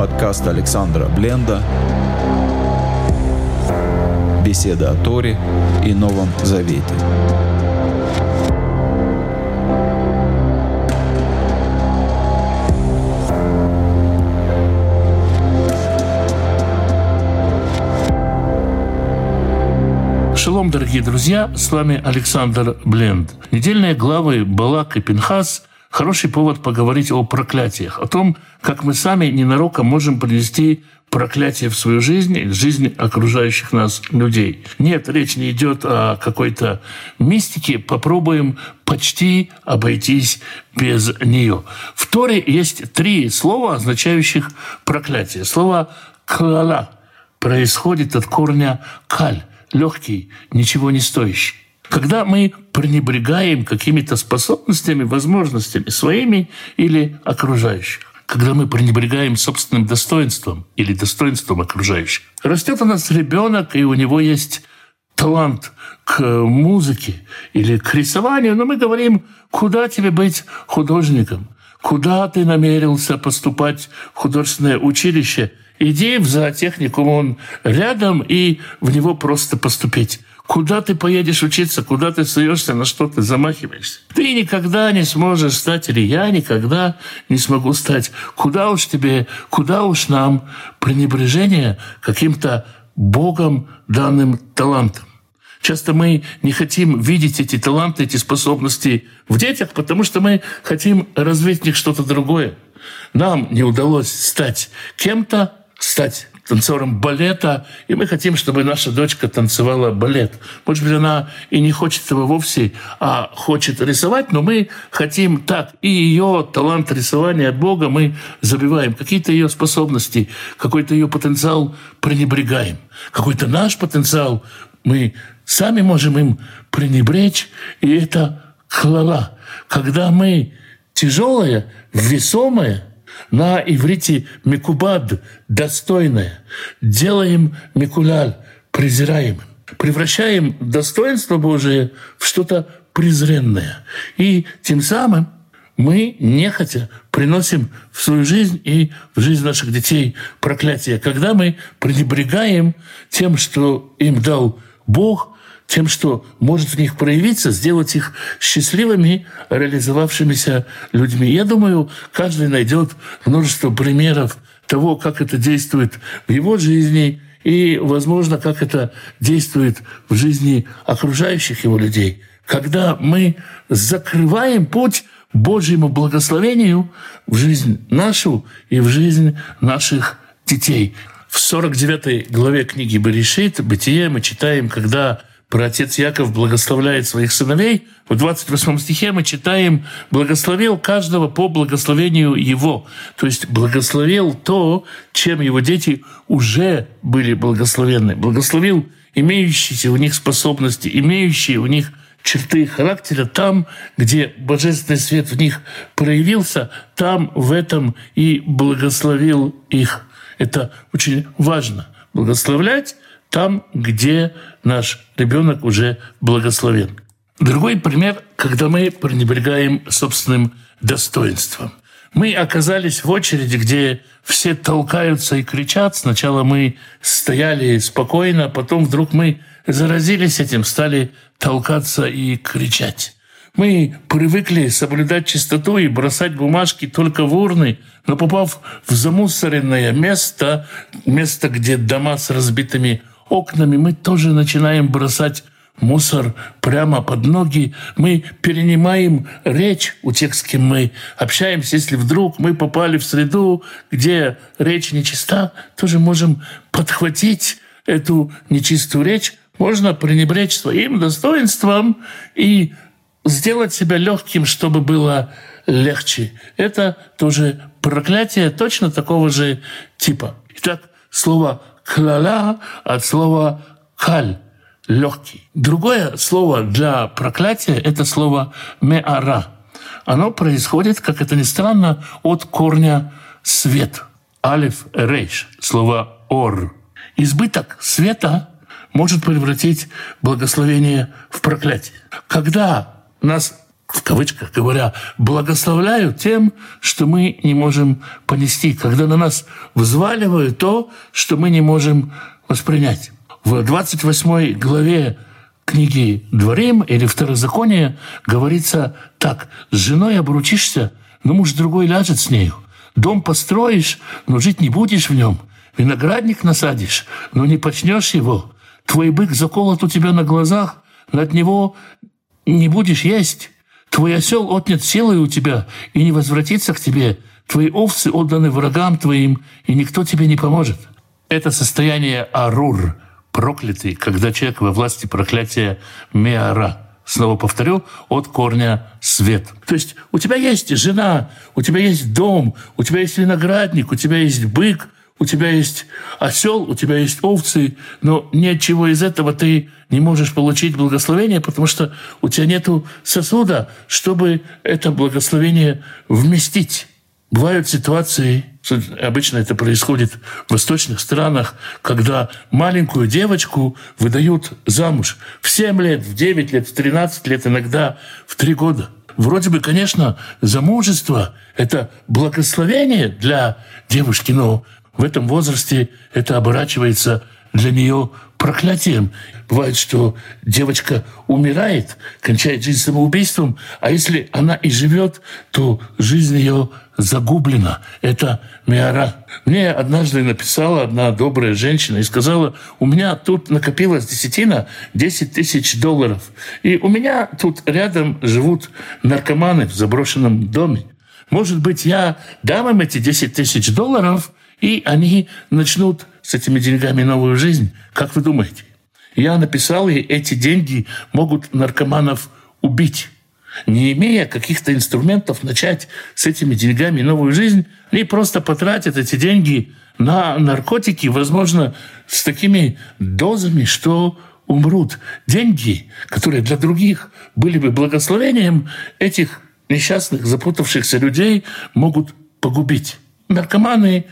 Подкаст Александра Бленда «Беседа о Торе и Новом Завете». Шалом, дорогие друзья, с вами Александр Бленд. Недельные главы «Балак и Пинхас» – хороший повод поговорить о проклятиях, о том, как мы сами ненароком можем принести проклятие в свою жизнь и в жизнь окружающих нас людей. Нет, речь не идет о какой-то мистике, попробуем почти обойтись без нее. В Торе есть три слова, означающих проклятие. Слово «клала» происходит от корня «каль». Легкий, ничего не стоящий. Когда мы пренебрегаем какими-то способностями, возможностями своими или окружающих, когда мы пренебрегаем собственным достоинством или достоинством окружающих. Растет у нас ребенок, и у него есть талант к музыке или к рисованию, но мы говорим, куда тебе быть художником, куда ты намерился поступать в художественное училище. Иди в зоотехникум, он рядом, и в него просто поступить. Куда ты поедешь учиться, куда ты суешься, на что ты замахиваешься? Ты никогда не сможешь стать, или я никогда не смогу стать. Куда уж тебе, куда уж нам пренебрежение каким-то Богом данным талантом? Часто мы не хотим видеть эти таланты, эти способности в детях, потому что мы хотим развить в них что-то другое. Нам не удалось стать кем-то, стать танцором балета, и мы хотим, чтобы наша дочка танцевала балет. Может быть, она и не хочет этого вовсе, а хочет рисовать, но мы хотим так. И ее талант рисования от Бога мы забиваем. Какие-то ее способности, какой-то ее потенциал пренебрегаем. Какой-то наш потенциал мы сами можем им пренебречь, и это хлала. Когда мы тяжелое, весомое, на иврите мекубад, достойное, делаем мекуляль, презираемым, превращаем достоинство Божие в что-то презренное. И тем самым мы нехотя приносим в свою жизнь и в жизнь наших детей проклятие, когда мы пренебрегаем тем, что им дал Бог, тем, что может в них проявиться, сделать их счастливыми, реализовавшимися людьми. Я думаю, каждый найдет множество примеров того, как это действует в его жизни и, возможно, как это действует в жизни окружающих его людей. Когда мы закрываем путь Божьему благословению в жизнь нашу и в жизнь наших детей. В 49 главе книги «Берешит», «Бытие» мы читаем, когда праотец Яков благословляет своих сыновей. В 28 стихе мы читаем «Благословил каждого по благословению его». То есть благословил то, чем его дети уже были благословенны. Благословил имеющиеся у них способности, имеющие у них черты характера. Там, где божественный свет в них проявился, там в этом и благословил их. Это очень важно. Благословлять там, где наш ребенок уже благословен. Другой пример, когда мы пренебрегаем собственным достоинством. Мы оказались в очереди, где все толкаются и кричат. Сначала мы стояли спокойно, потом вдруг мы заразились этим, стали толкаться и кричать. Мы привыкли соблюдать чистоту и бросать бумажки только в урны, но попав в замусоренное место, где дома с разбитыми окнами, мы тоже начинаем бросать мусор прямо под ноги. Мы перенимаем речь у тех, с кем мы общаемся. Если вдруг мы попали в среду, где речь нечиста, тоже можем подхватить эту нечистую речь. Можно пренебречь своим достоинством и сделать себя легким, чтобы было легче. Это тоже проклятие точно такого же типа. Итак, слово «клала» от слова «каль» — легкий. Другое слово для проклятия — это слово «меара». Оно происходит, как это ни странно, от корня «свет». Алиф рейш, слово «ор». Избыток света может превратить благословение в проклятие. Когда нас в кавычках говоря, благословляю тем, что мы не можем понести, когда на нас взваливают то, что мы не можем воспринять. В 28 главе книги «Дворим» или «Второзаконие» говорится так: «С женой обручишься, но муж другой ляжет с нею. Дом построишь, но жить не будешь в нем. Виноградник насадишь, но не почнешь его. Твой бык заколот у тебя на глазах, но от него не будешь есть. Твой осел отнят силой у тебя и не возвратится к тебе. Твои овцы отданы врагам твоим, и никто тебе не поможет». Это состояние арур, проклятый, когда человек во власти проклятия меара. Снова повторю, от корня свет. То есть у тебя есть жена, у тебя есть дом, у тебя есть виноградник, у тебя есть бык, у тебя есть осел, у тебя есть овцы, но ничего из этого ты не можешь получить благословение, потому что у тебя нету сосуда, чтобы это благословение вместить. Бывают ситуации, обычно это происходит в восточных странах, когда маленькую девочку выдают замуж в 7 лет, в 9 лет, в 13 лет, иногда в 3 года. Вроде бы, конечно, замужество — это благословение для девушки, но в этом возрасте это оборачивается для нее проклятием. Бывает, что девочка умирает, кончает жизнь самоубийством, а если она и живет, то жизнь ее загублена. Это меара. Мне однажды написала одна добрая женщина и сказала: у меня тут накопилась десятина, $10 000, и у меня тут рядом живут наркоманы в заброшенном доме. Может быть, я дам им эти $10 000, и они начнут с этими деньгами новую жизнь. Как вы думаете? Я написал ей: эти деньги могут наркоманов убить. Не имея каких-то инструментов начать с этими деньгами новую жизнь, они просто потратят эти деньги на наркотики, возможно, с такими дозами, что умрут. Деньги, которые для других были бы благословением, этих несчастных, запутавшихся людей могут погубить. Наркоманы,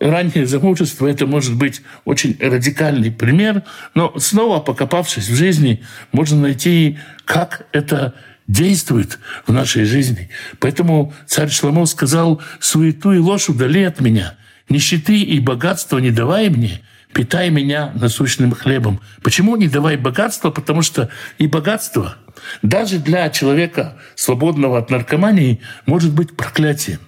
раннее замужество — это может быть очень радикальный пример, но снова покопавшись в жизни, можно найти, как это действует в нашей жизни. Поэтому царь Шломо сказал: «Суету и ложь удали от меня, нищеты и богатства не давай мне, питай меня насущным хлебом». Почему не давай богатства? Потому что и богатство даже для человека, свободного от наркомании, может быть проклятием.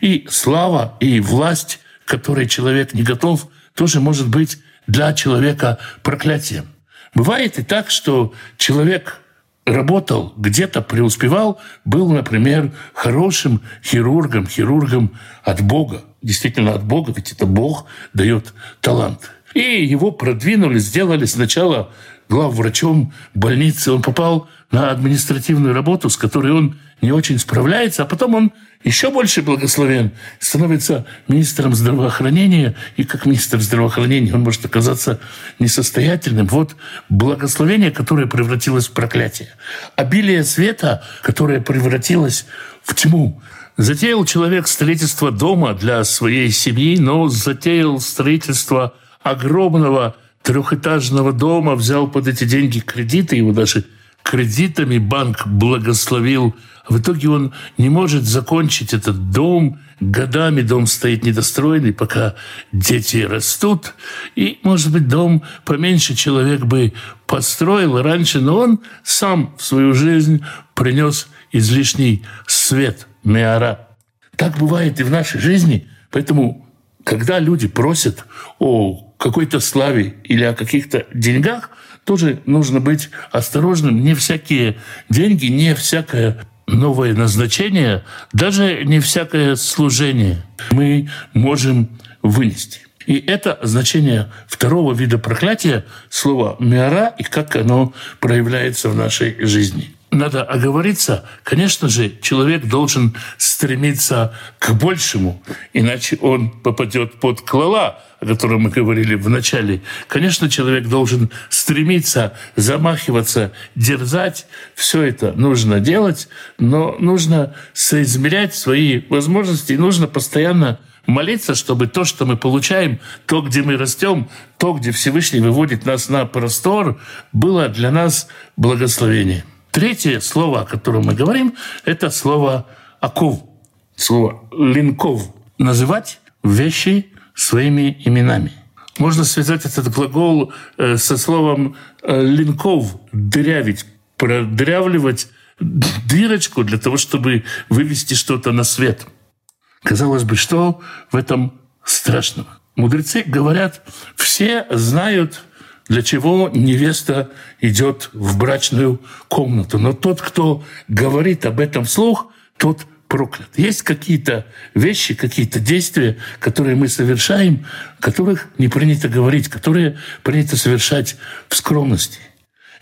И слава, и власть, который человек не готов, тоже может быть для человека проклятием. Бывает и так, что человек работал, где-то преуспевал, был, например, хорошим хирургом, хирургом от Бога. Действительно от Бога, ведь это Бог дает талант. И его продвинули, сделали сначала главврачом больницы. Он попал на административную работу, с которой он не очень справляется, а потом он еще больше благословен, становится министром здравоохранения, и как министр здравоохранения он может оказаться несостоятельным. Вот благословение, которое превратилось в проклятие. Обилие света, которое превратилось в тьму. Затеял человек строительство дома для своей семьи, но затеял строительство огромного трехэтажного дома, взял под эти деньги кредиты, его даже кредитами банк благословил. В итоге он не может закончить этот дом. Годами дом стоит недостроенный, пока дети растут. И, может быть, дом поменьше человек бы построил раньше, но он сам в свою жизнь принес излишний свет, меара. Так бывает и в нашей жизни. Поэтому, когда люди просят о какой-то славе или о каких-то деньгах, тоже нужно быть осторожным. Не всякие деньги, не всякое новое назначение, даже не всякое служение мы можем вынести. И это значение второго вида проклятия, слова «меара», и как оно проявляется в нашей жизни. Надо оговориться, конечно же, человек должен стремиться к большему, иначе он попадет под клала, о котором мы говорили в начале. Конечно, человек должен стремиться, замахиваться, дерзать. Все это нужно делать, но нужно соизмерять свои возможности, и нужно постоянно молиться, чтобы то, что мы получаем, то, где мы растем, то, где Всевышний выводит нас на простор, было для нас благословением. Третье слово, о котором мы говорим, это слово «аков», слово «линков». Называть вещи своими именами. Можно связать этот глагол со словом «линков», «дырявить», продырявливать дырочку для того, чтобы вывести что-то на свет. Казалось бы, что в этом страшного? Мудрецы говорят, все знают, для чего невеста идет в брачную комнату. Но тот, кто говорит об этом вслух, тот проклят. Есть какие-то вещи, какие-то действия, которые мы совершаем, которых не принято говорить, которые принято совершать в скромности.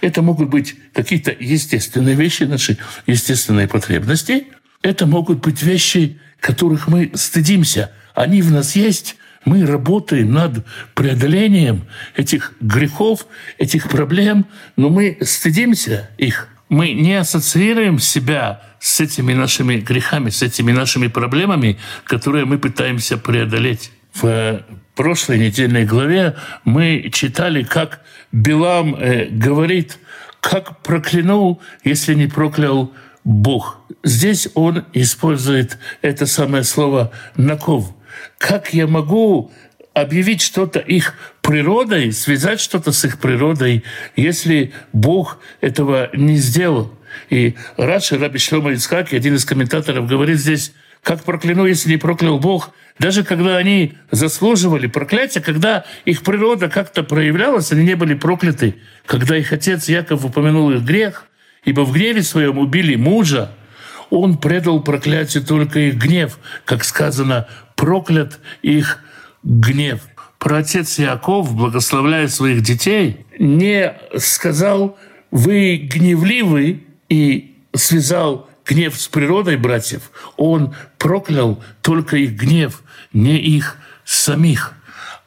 Это могут быть какие-то естественные вещи, наши естественные потребности. Это могут быть вещи, которых мы стыдимся. Они в нас есть. Мы работаем над преодолением этих грехов, этих проблем, но мы стыдимся их. Мы не ассоциируем себя с этими нашими грехами, с этими нашими проблемами, которые мы пытаемся преодолеть. В прошлой недельной главе мы читали, как Билам говорит, как прокляну, если не проклял Бог. Здесь он использует это самое слово «наков». Как я могу объявить что-то их природой, связать что-то с их природой, если Бог этого не сделал? И Раши, Раби Шломо Ицхаки, один из комментаторов, говорит здесь, как прокляну, если не проклял Бог, даже когда они заслуживали проклятия, когда их природа как-то проявлялась, они не были прокляты, когда их отец Яков упомянул их грех, ибо в гневе своем убили мужа, он предал проклятию только их гнев, как сказано, проклят их гнев. Праотец Иаков, благословляя своих детей, не сказал «вы гневливы» и связал гнев с природой братьев. Он проклял только их гнев, не их самих.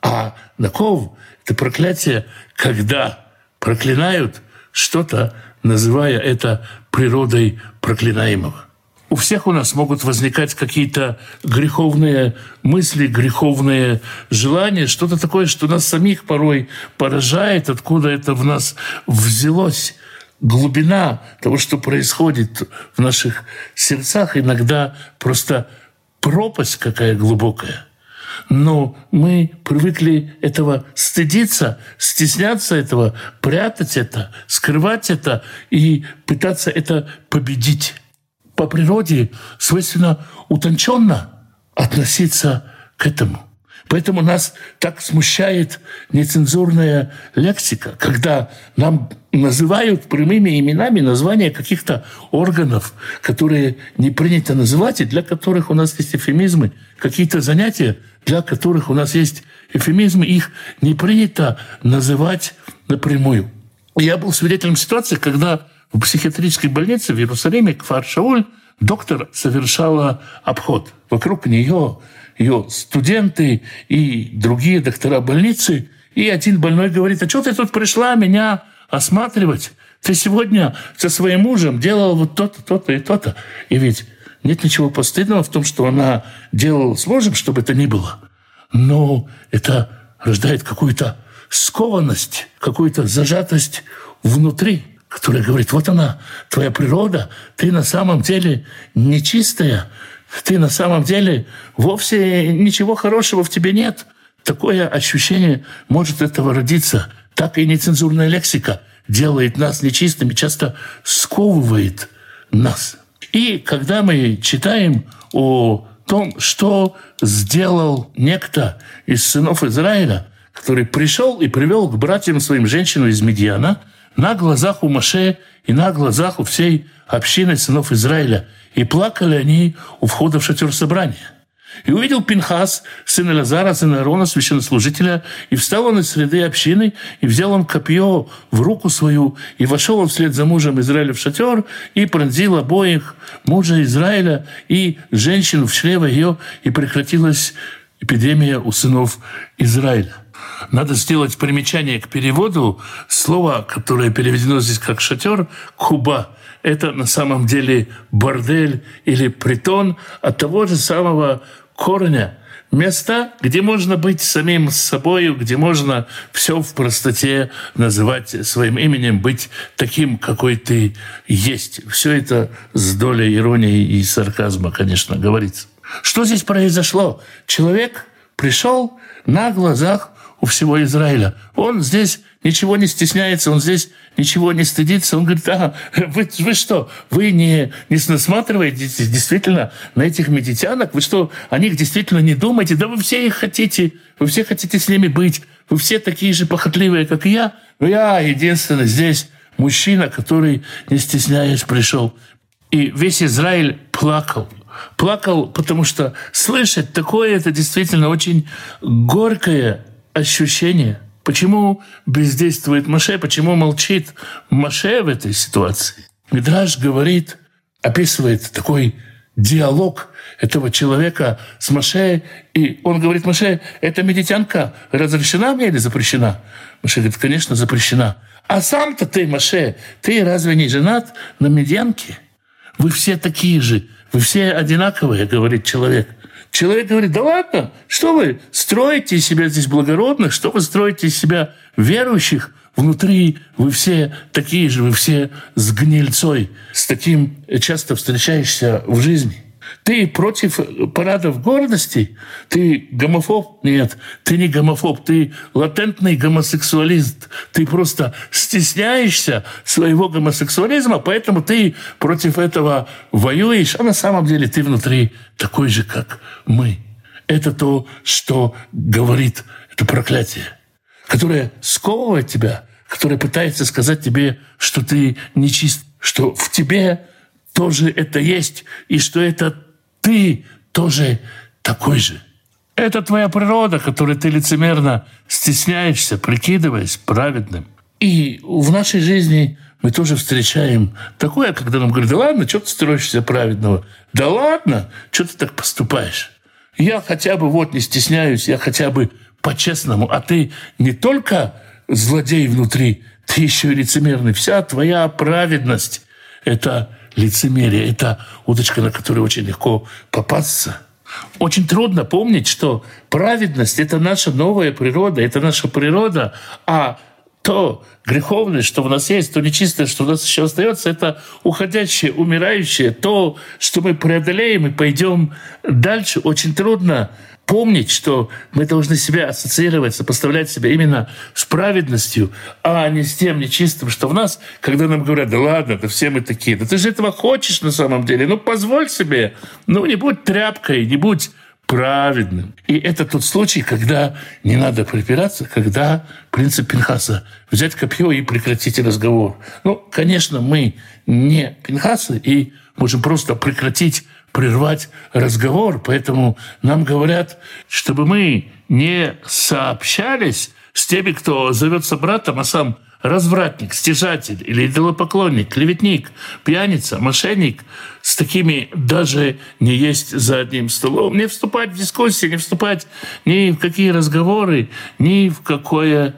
А наков — это проклятие, когда проклинают что-то, называя это природой проклинаемого. У всех у нас могут возникать какие-то греховные мысли, греховные желания, что-то такое, что нас самих порой поражает, откуда это в нас взялось. Глубина того, что происходит в наших сердцах, иногда просто пропасть какая глубокая. Но мы привыкли этого стыдиться, стесняться этого, прятать это, скрывать это и пытаться это победить. По природе свойственно утонченно относиться к этому. Поэтому нас так смущает нецензурная лексика, когда нам называют прямыми именами названия каких-то органов, которые не принято называть, и для которых у нас есть эвфемизмы, какие-то занятия, для которых у нас есть эвфемизмы, их не принято называть напрямую. Я был свидетелем ситуации, когда в психиатрической больнице в Иерусалиме Кфар Шауль доктор совершала обход. Вокруг нее ее студенты и другие доктора больницы. И один больной говорит, а что ты тут пришла меня осматривать? Ты сегодня со своим мужем делала вот то-то, то-то и то-то. И ведь нет ничего постыдного в том, что она делала с мужем, что бы это ни было. Но это рождает какую-то скованность, какую-то зажатость внутри, которая говорит, вот она, твоя природа, ты на самом деле нечистая, ты на самом деле вовсе ничего хорошего в тебе нет. Такое ощущение может этого родиться. Так и нецензурная лексика делает нас нечистыми, часто сковывает нас. И когда мы читаем о том, что сделал некто из сынов Израиля, который пришел и привел к братьям своим женщину из Медьяна, на глазах у Моше и на глазах у всей общины сынов Израиля. И плакали они у входа в шатер собрания. И увидел Пинхас, сын Элазара, сын Аарона, священнослужителя, и встал он из среды общины, и взял он копье в руку свою, и вошел он вслед за мужем Израиля в шатер, и пронзил обоих мужа Израиля и женщину в чрево ее, и прекратилась эпидемия у сынов Израиля. Надо сделать примечание к переводу. Слово, которое переведено здесь как «шатер», «куба», это на самом деле бордель или притон от того же самого корня, Места, где можно быть самим собою, где можно все в простоте называть своим именем, быть таким, какой ты есть. Все это с долей иронии и сарказма, конечно, говорится. Что здесь произошло? Человек пришел на глазах у всего Израиля. Он здесь ничего не стесняется, он здесь ничего не стыдится. Он говорит: а, вы что, вы не насматриваетесь действительно на этих медитянок? Вы что, о них действительно не думаете? Да вы все их хотите, вы все хотите с ними быть, вы все такие же похотливые, как и я. Но я единственный здесь мужчина, который, не стесняясь, пришел. И весь Израиль плакал. Плакал, потому что слышать такое — это действительно очень горькое ощущение. Почему бездействует Моше? Почему молчит Моше в этой ситуации? Мидраш говорит, описывает такой диалог этого человека с Моше. И он говорит: Моше, эта медитянка разрешена мне или запрещена? Моше говорит: конечно, запрещена. А сам-то ты, Моше, ты разве не женат на медянке? Вы все такие же, вы все одинаковые, говорит человек. Человек говорит: да ладно, что вы строите из себя здесь благородных, что вы строите из себя верующих, внутри вы все такие же, вы все с гнильцой, с таким часто встречаешься в жизни. Ты против парадов гордости? Ты гомофоб? Нет, ты не гомофоб, ты латентный гомосексуалист. Ты просто стесняешься своего гомосексуализма, поэтому ты против этого воюешь. А на самом деле ты внутри такой же, как мы. Это то, что говорит это проклятие, которое сковывает тебя, которое пытается сказать тебе, что ты нечист, что в тебе тоже это есть, и что это ты тоже такой же. Это твоя природа, которой ты лицемерно стесняешься, прикидываясь праведным. И в нашей жизни мы тоже встречаем такое, когда нам говорят: да ладно, что ты строишься праведного? Да ладно, что ты так поступаешь? Я хотя бы вот не стесняюсь, я хотя бы по-честному. А ты не только злодей внутри, ты еще и лицемерный. Вся твоя праведность — это лицемерие, это удочка, на которую очень легко попасться. Очень трудно помнить, что праведность — это наша новая природа, это наша природа, а то греховное, что в нас есть, то нечистое, что у нас еще остается, это уходящее, умирающее, то, что мы преодолеем и пойдем дальше. Очень трудно помнить, что мы должны себя ассоциировать, сопоставлять себя именно с праведностью, а не с тем нечистым, что в нас, когда нам говорят: да ладно, да все мы такие, да ты же этого хочешь на самом деле, ну позволь себе, ну не будь тряпкой, не будь праведным. И это тот случай, когда не надо припираться, когда принцип Пинхаса — взять копье и прекратить разговор. Ну, конечно, мы не Пинхасы и можем просто прекратить, прервать разговор. Поэтому нам говорят, чтобы мы не сообщались с теми, кто зовется братом, а сам развратник, стяжатель или идолопоклонник, клеветник, пьяница, мошенник, с такими даже не есть за одним столом. Не вступать в дискуссии, не вступать ни в какие разговоры, ни в какое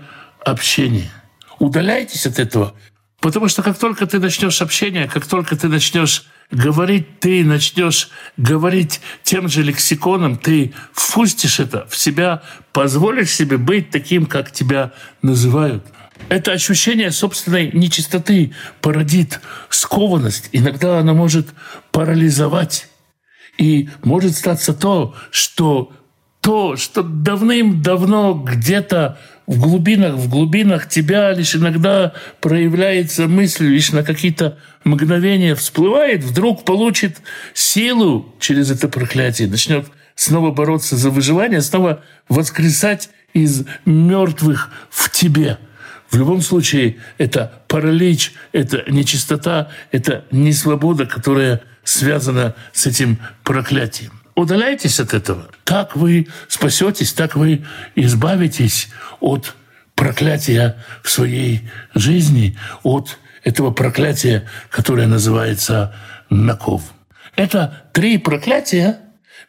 общение. Удаляйтесь от этого. Потому что как только ты начнешь общение, как только ты начнешь говорить, ты начнешь говорить тем же лексиконом, ты впустишь это в себя, позволишь себе быть таким, как тебя называют. Это ощущение собственной нечистоты породит скованность. Иногда она может парализовать. И может статься то, что давным-давно где-то в глубинах тебя лишь иногда проявляется мысль, лишь на какие-то мгновения всплывает, вдруг получит силу через это проклятие, начнет снова бороться за выживание, снова воскресать из мертвых в тебе. В любом случае, это паралич, это нечистота, это несвобода, которая связана с этим проклятием. Удаляйтесь от этого. Так вы спасетесь, так вы избавитесь от проклятия в своей жизни, от этого проклятия, которое называется наков. Это три проклятия.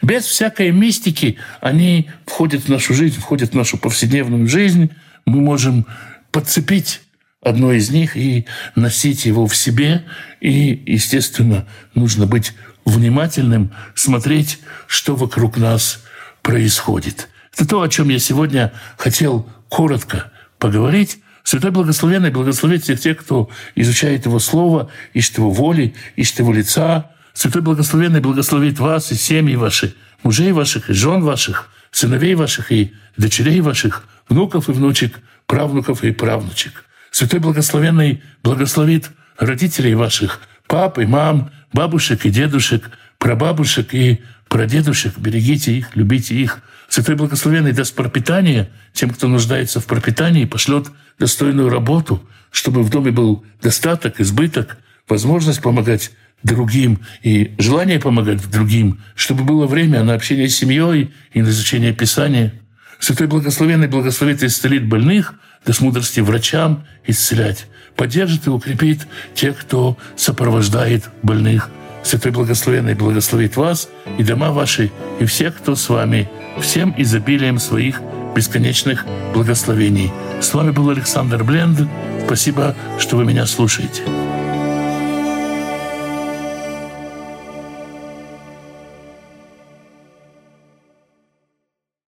Без всякой мистики они входят в нашу жизнь, входят в нашу повседневную жизнь. Мы можем подцепить одно из них и носить его в себе. И, естественно, нужно быть внимательным, смотреть, что вокруг нас происходит. Это то, о чем я сегодня хотел коротко поговорить. Святой Благословенный благословит всех тех, кто изучает Его Слово, ищет Его воли, ищет Его лица. Святой Благословенный благословит вас и семьи ваши, мужей ваших и жен ваших, сыновей ваших и дочерей ваших, внуков и внучек, правнуков и правнучек. Святой Благословенный благословит родителей ваших, пап и мам, бабушек и дедушек, прабабушек и прадедушек. Берегите их, любите их. Святой Благословенный даст пропитание тем, кто нуждается в пропитании, пошлет достойную работу, чтобы в доме был достаток, избыток, возможность помогать другим и желание помогать другим, чтобы было время на общение с семьей и на изучение Писания. Святой Благословенный благословит и исцелит больных, даст мудрости врачам исцелять, поддержит и укрепит тех, кто сопровождает больных. Святой Благословенный благословит вас и дома ваши, и всех, кто с вами, всем изобилием своих бесконечных благословений. С вами был Александр Бленд. Спасибо, что вы меня слушаете.